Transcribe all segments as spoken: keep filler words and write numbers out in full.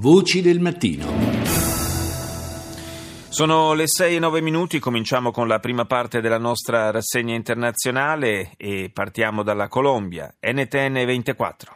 Voci del mattino. Sono le sei e nove minuti, cominciamo con la prima parte della nostra rassegna internazionale e partiamo dalla Colombia. N T N ventiquattro.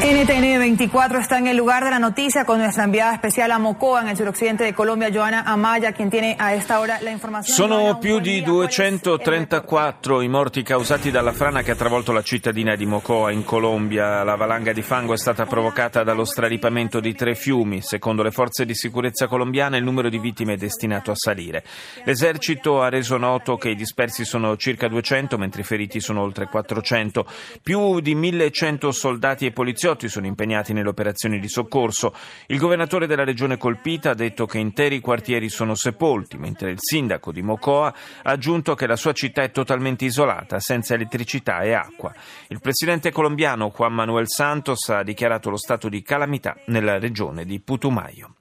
N T N veinticuatro está en el lugar de la noticia con nuestra enviada especial a Mocoa, en el suroccidente de Colombia, Johanna Amaya, quien tiene a esta hora la información. Sono più di duecentotrentaquattro i morti causati dalla frana che ha travolto la cittadina di Mocoa in Colombia. La valanga di fango è stata provocata dallo straripamento di tre fiumi. Secondo le forze di sicurezza colombiane, il numero di vittime è destinato a salire. L'esercito ha reso noto che i dispersi sono circa duecento, mentre i feriti sono oltre quattrocento. Più di millecento soldati e poliziotti sono impegnati nelle operazioni di soccorso. Il governatore della regione colpita ha detto che interi quartieri sono sepolti, mentre il sindaco di Mocoa ha aggiunto che la sua città è totalmente isolata, senza elettricità e acqua. Il presidente colombiano Juan Manuel Santos ha dichiarato lo stato di calamità nella regione di Putumayo.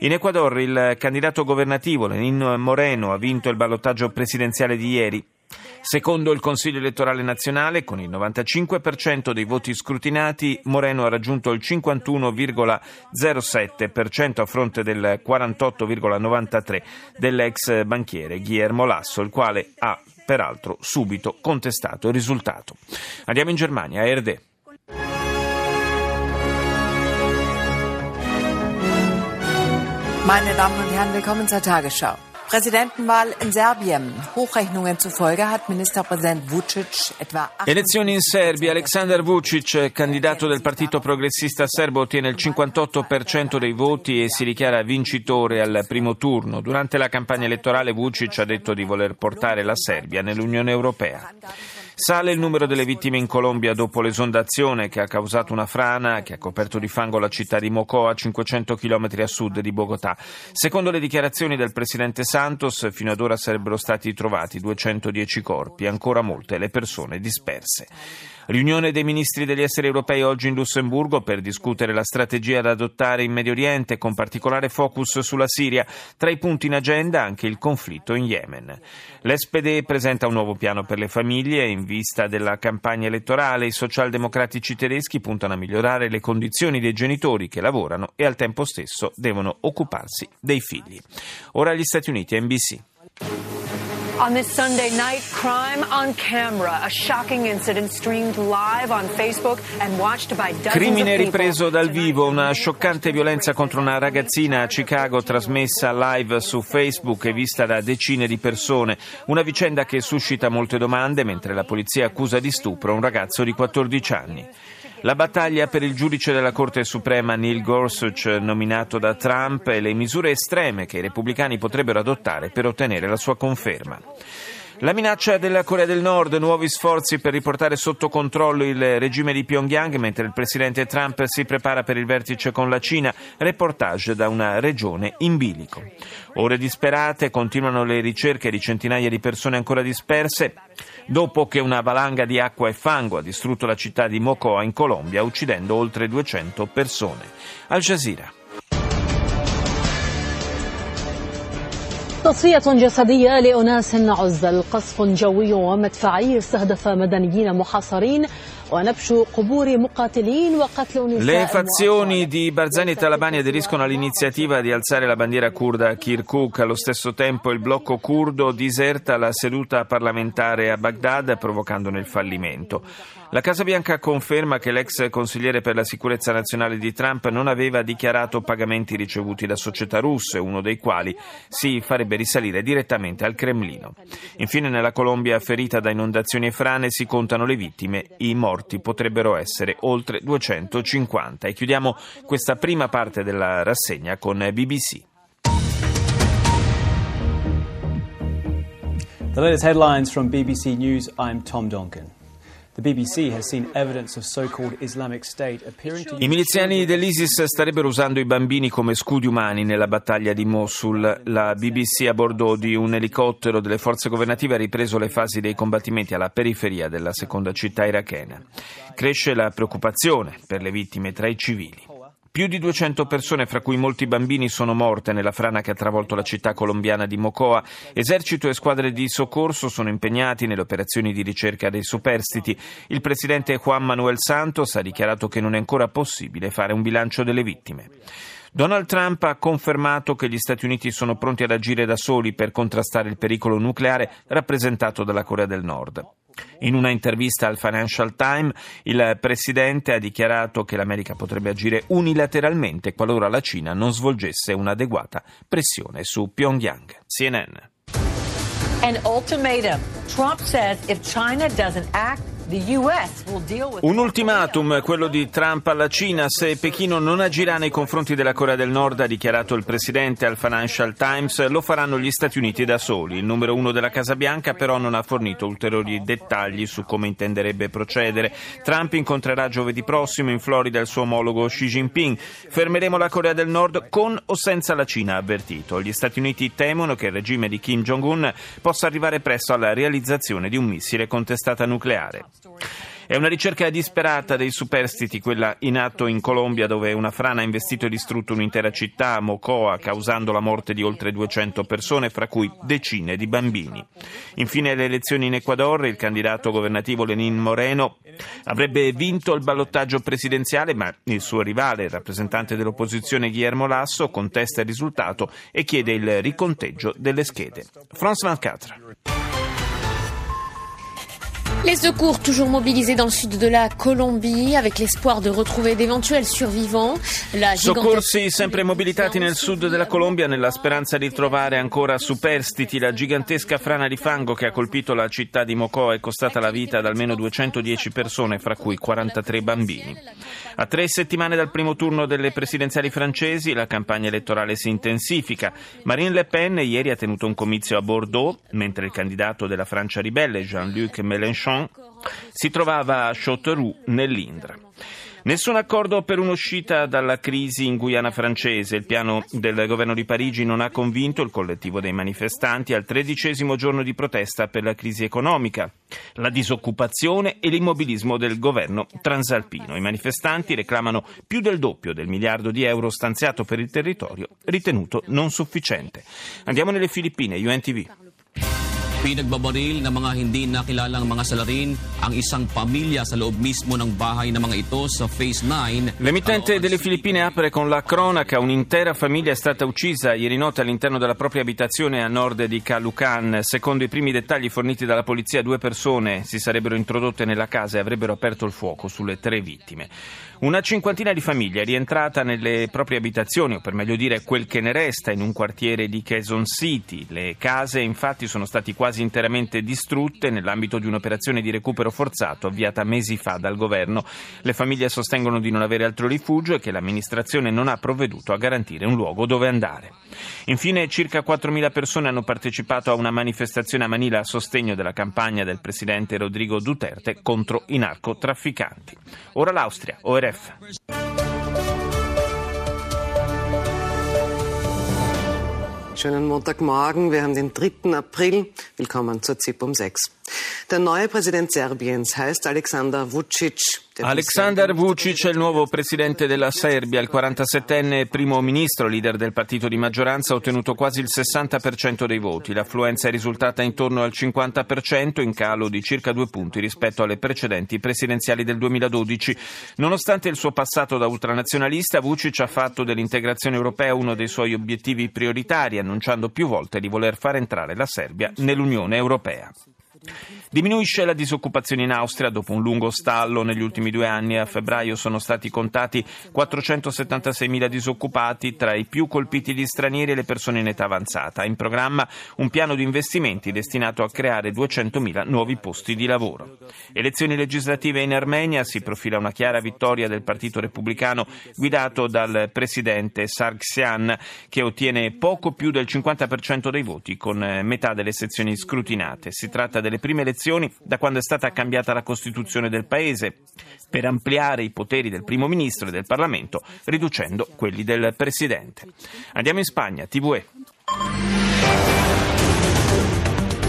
In Ecuador il candidato governativo Lenin Moreno ha vinto il ballottaggio presidenziale di ieri. Secondo il Consiglio elettorale nazionale, con il novantacinque per cento dei voti scrutinati, Moreno ha raggiunto il cinquantuno virgola zero sette per cento a fronte del quarantotto virgola novantatré per cento dell'ex banchiere Guillermo Lasso, il quale ha peraltro subito contestato il risultato. Andiamo in Germania, A R D. Meine Damen und Herren, willkommen zur Tagesschau. Präsidentenwahl in Serbien. Hochrechnungen zufolge hat Ministerpräsident Vučić etwa acht Elezioni in Serbia. Aleksandar Vučić, candidato del Partito Progressista Serbo, ottiene il cinquantotto per cento dei voti e si dichiara vincitore al primo turno. Durante la campagna elettorale Vučić ha detto di voler portare la Serbia nell'Unione Europea. Sale il numero delle vittime in Colombia dopo l'esondazione che ha causato una frana che ha coperto di fango la città di Mocoa, cinquecento chilometri a sud di Bogotà. Secondo le dichiarazioni del presidente Santos, fino ad ora sarebbero stati trovati duecentodieci corpi, ancora molte le persone disperse. Riunione dei ministri degli esteri europei oggi in Lussemburgo per discutere la strategia da adottare in Medio Oriente, con particolare focus sulla Siria. Tra i punti in agenda anche il conflitto in Yemen. L'S P D presenta un nuovo piano per le famiglie in vista della campagna elettorale. I socialdemocratici tedeschi puntano a migliorare le condizioni dei genitori che lavorano e al tempo stesso devono occuparsi dei figli. Ora gli Stati Uniti, N B C. On this Sunday night, crime on camera, a shocking incident streamed live on Facebook and watched by dozens of people. Crimine ripreso dal vivo, una scioccante violenza contro una ragazzina a Chicago trasmessa live su Facebook e vista da decine di persone. Una vicenda che suscita molte domande, mentre la polizia accusa di stupro un ragazzo di quattordici anni. La battaglia per il giudice della Corte Suprema Neil Gorsuch, nominato da Trump, e le misure estreme che i repubblicani potrebbero adottare per ottenere la sua conferma. La minaccia della Corea del Nord, nuovi sforzi per riportare sotto controllo il regime di Pyongyang, mentre il presidente Trump si prepara per il vertice con la Cina. Reportage da una regione in bilico. Ore disperate, continuano le ricerche di centinaia di persone ancora disperse dopo che una valanga di acqua e fango ha distrutto la città di Mocoa in Colombia, uccidendo oltre duecento persone. Al Jazeera. تصفية جسدية لأناس عزل قصف جوي ومدفعي استهدف مدنيين محاصرين. Le fazioni di Barzani e Talabani aderiscono all'iniziativa di alzare la bandiera curda a Kirkuk. Allo stesso tempo il blocco curdo diserta la seduta parlamentare a Baghdad, provocandone il fallimento. La Casa Bianca conferma che l'ex consigliere per la sicurezza nazionale di Trump non aveva dichiarato pagamenti ricevuti da società russe, uno dei quali si farebbe risalire direttamente al Cremlino. Infine, nella Colombia ferita da inondazioni e frane si contano le vittime, i morti. Potrebbero essere oltre duecentocinquanta. E chiudiamo questa prima parte della rassegna con B B C. The latest headlines from B B C News. I'm Tom Donkin. The B B C has seen evidence of so-called Islamic State appearing to... I miliziani dell'ISIS starebbero usando i bambini come scudi umani nella battaglia di Mosul. La B B C a bordo di un elicottero delle forze governative ha ripreso le fasi dei combattimenti alla periferia della seconda città irachena. Cresce la preoccupazione per le vittime tra i civili. Più di duecento persone, fra cui molti bambini, sono morte nella frana che ha travolto la città colombiana di Mocoa. Esercito e squadre di soccorso sono impegnati nelle operazioni di ricerca dei superstiti. Il presidente Juan Manuel Santos ha dichiarato che non è ancora possibile fare un bilancio delle vittime. Donald Trump ha confermato che gli Stati Uniti sono pronti ad agire da soli per contrastare il pericolo nucleare rappresentato dalla Corea del Nord. In una intervista al Financial Times, il presidente ha dichiarato che l'America potrebbe agire unilateralmente qualora la Cina non svolgesse un'adeguata pressione su Pyongyang. C N N. An ultimatum. Trump says if China doesn't act, un ultimatum, quello di Trump alla Cina. Se Pechino non agirà nei confronti della Corea del Nord, ha dichiarato il presidente al Financial Times, lo faranno gli Stati Uniti da soli. Il numero uno della Casa Bianca però non ha fornito ulteriori dettagli su come intenderebbe procedere. Trump incontrerà giovedì prossimo in Florida il suo omologo Xi Jinping. Fermeremo la Corea del Nord con o senza la Cina, ha avvertito. Gli Stati Uniti temono che il regime di Kim Jong-un possa arrivare presto alla realizzazione di un missile con testata nucleare. È una ricerca disperata dei superstiti quella in atto in Colombia, dove una frana ha investito e distrutto un'intera città, Mocoa, causando la morte di oltre duecento persone, fra cui decine di bambini. Infine, le elezioni in Ecuador, il candidato governativo Lenin Moreno avrebbe vinto il ballottaggio presidenziale, ma il suo rivale, il rappresentante dell'opposizione Guillermo Lasso, contesta il risultato e chiede il riconteggio delle schede. France ventiquattro. Les secours toujours mobilisés dans le sud de la Colombie avec l'espoir de retrouver d'éventuels survivants. La Soccorsi sempre mobilitati nel sud della Colombia nella speranza di trovare ancora superstiti. La gigantesca frana di fango che ha colpito la città di Mocoa è costata la vita ad almeno duecentodieci persone, fra cui quarantatré bambini. A tre settimane dal primo turno delle presidenziali francesi la campagna elettorale si intensifica. Marine Le Pen ieri ha tenuto un comizio a Bordeaux, mentre il candidato della Francia ribelle Jean-Luc Mélenchon si trovava a Chauterou, nell'Indre. Nessun accordo per un'uscita dalla crisi in Guyana francese. Il piano del governo di Parigi non ha convinto il collettivo dei manifestanti al tredicesimo giorno di protesta per la crisi economica, la disoccupazione e l'immobilismo del governo transalpino. I manifestanti reclamano più del doppio del miliardo di euro stanziato per il territorio, ritenuto non sufficiente. Andiamo nelle Filippine, U N T V. Pinagbabaril ng mga hindi nakilalang mga salarin ang isang pamilya sa loob mismo ng bahay ng mga ito sa Phase nove. L'emittente delle Filippine apre con la cronaca. Un'intera famiglia è stata uccisa ieri notte all'interno della propria abitazione a nord di Kalukan. Secondo i primi dettagli forniti dalla polizia, due persone si sarebbero introdotte nella casa e avrebbero aperto il fuoco sulle tre vittime. Una cinquantina di famiglie è rientrata nelle proprie abitazioni, o per meglio dire quel che ne resta, in un quartiere di Quezon City. Le case infatti sono stati quasi quasi interamente distrutte nell'ambito di un'operazione di recupero forzato avviata mesi fa dal governo. Le famiglie sostengono di non avere altro rifugio e che l'amministrazione non ha provveduto a garantire un luogo dove andare. Infine, circa quattromila persone hanno partecipato a una manifestazione a Manila a sostegno della campagna del presidente Rodrigo Duterte contro i narcotrafficanti. Ora l'Austria, O R F. Schönen Montagmorgen, wir haben den dritten April. Willkommen zur Z I P um sechs. Der neue Präsident Serbiens heißt Aleksandar Vučić. Aleksandar Vučić è il nuovo presidente della Serbia, il quarantasettenne primo ministro, leader del partito di maggioranza, ha ottenuto quasi il sessanta per cento dei voti. L'affluenza è risultata intorno al cinquanta per cento, in calo di circa due punti rispetto alle precedenti presidenziali del duemiladodici. Nonostante il suo passato da ultranazionalista, Vučić ha fatto dell'integrazione europea uno dei suoi obiettivi prioritari, annunciando più volte di voler far entrare la Serbia nell'Unione Europea. Diminuisce la disoccupazione in Austria dopo un lungo stallo negli ultimi due anni. A febbraio sono stati contati quattrocentosettantaseimila disoccupati, tra i più colpiti gli stranieri e le persone in età avanzata. È in programma un piano di investimenti destinato a creare duecentomila nuovi posti di lavoro. Elezioni legislative in Armenia, si profila una chiara vittoria del Partito Repubblicano guidato dal presidente Sarkisian, che ottiene poco più del cinquanta per cento dei voti con metà delle sezioni scrutinate. Si tratta delle prime elezioni da quando è stata cambiata la Costituzione del Paese per ampliare i poteri del primo ministro e del Parlamento, riducendo quelli del Presidente. Andiamo in Spagna, T V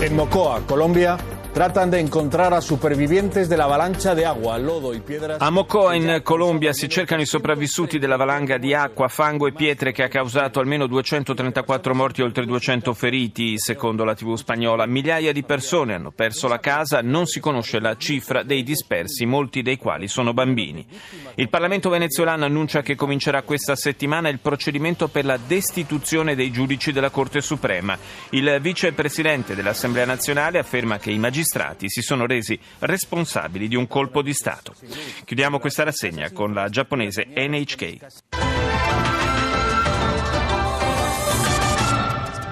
E. In Mocoa, Colombia, Tratan de encontrar a supervivientes de la avalancha de agua, lodo y piedras. A Mocoa, in Colombia, si cercano i sopravvissuti della valanga di acqua, fango e pietre che ha causato almeno duecentotrentaquattro morti e oltre duecento feriti, secondo la tivù spagnola. Migliaia di persone hanno perso la casa, non si conosce la cifra dei dispersi, molti dei quali sono bambini. Il Parlamento venezuelano annuncia che comincerà questa settimana il procedimento per la destituzione dei giudici della Corte Suprema. Il vicepresidente dell'Assemblea Nazionale afferma che i magistrati si sono resi responsabili di un colpo di Stato. Chiudiamo questa rassegna con la giapponese N H K.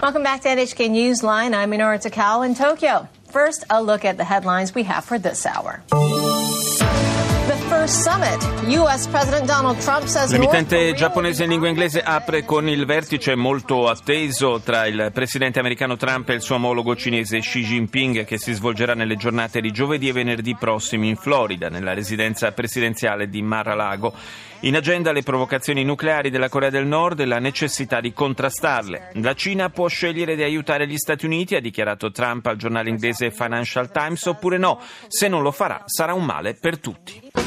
Welcome back to N H K Newsline. I'm Minora Takao in Tokyo. First, a look at the headlines we have for this hour. L'emittente giapponese in lingua inglese apre con il vertice molto atteso tra il presidente americano Trump e il suo omologo cinese Xi Jinping, che si svolgerà nelle giornate di giovedì e venerdì prossimi in Florida, nella residenza presidenziale di Mar-a-Lago. In agenda le provocazioni nucleari della Corea del Nord e la necessità di contrastarle. La Cina può scegliere di aiutare gli Stati Uniti, ha dichiarato Trump al giornale inglese Financial Times, oppure no. Se non lo farà, sarà un male per tutti.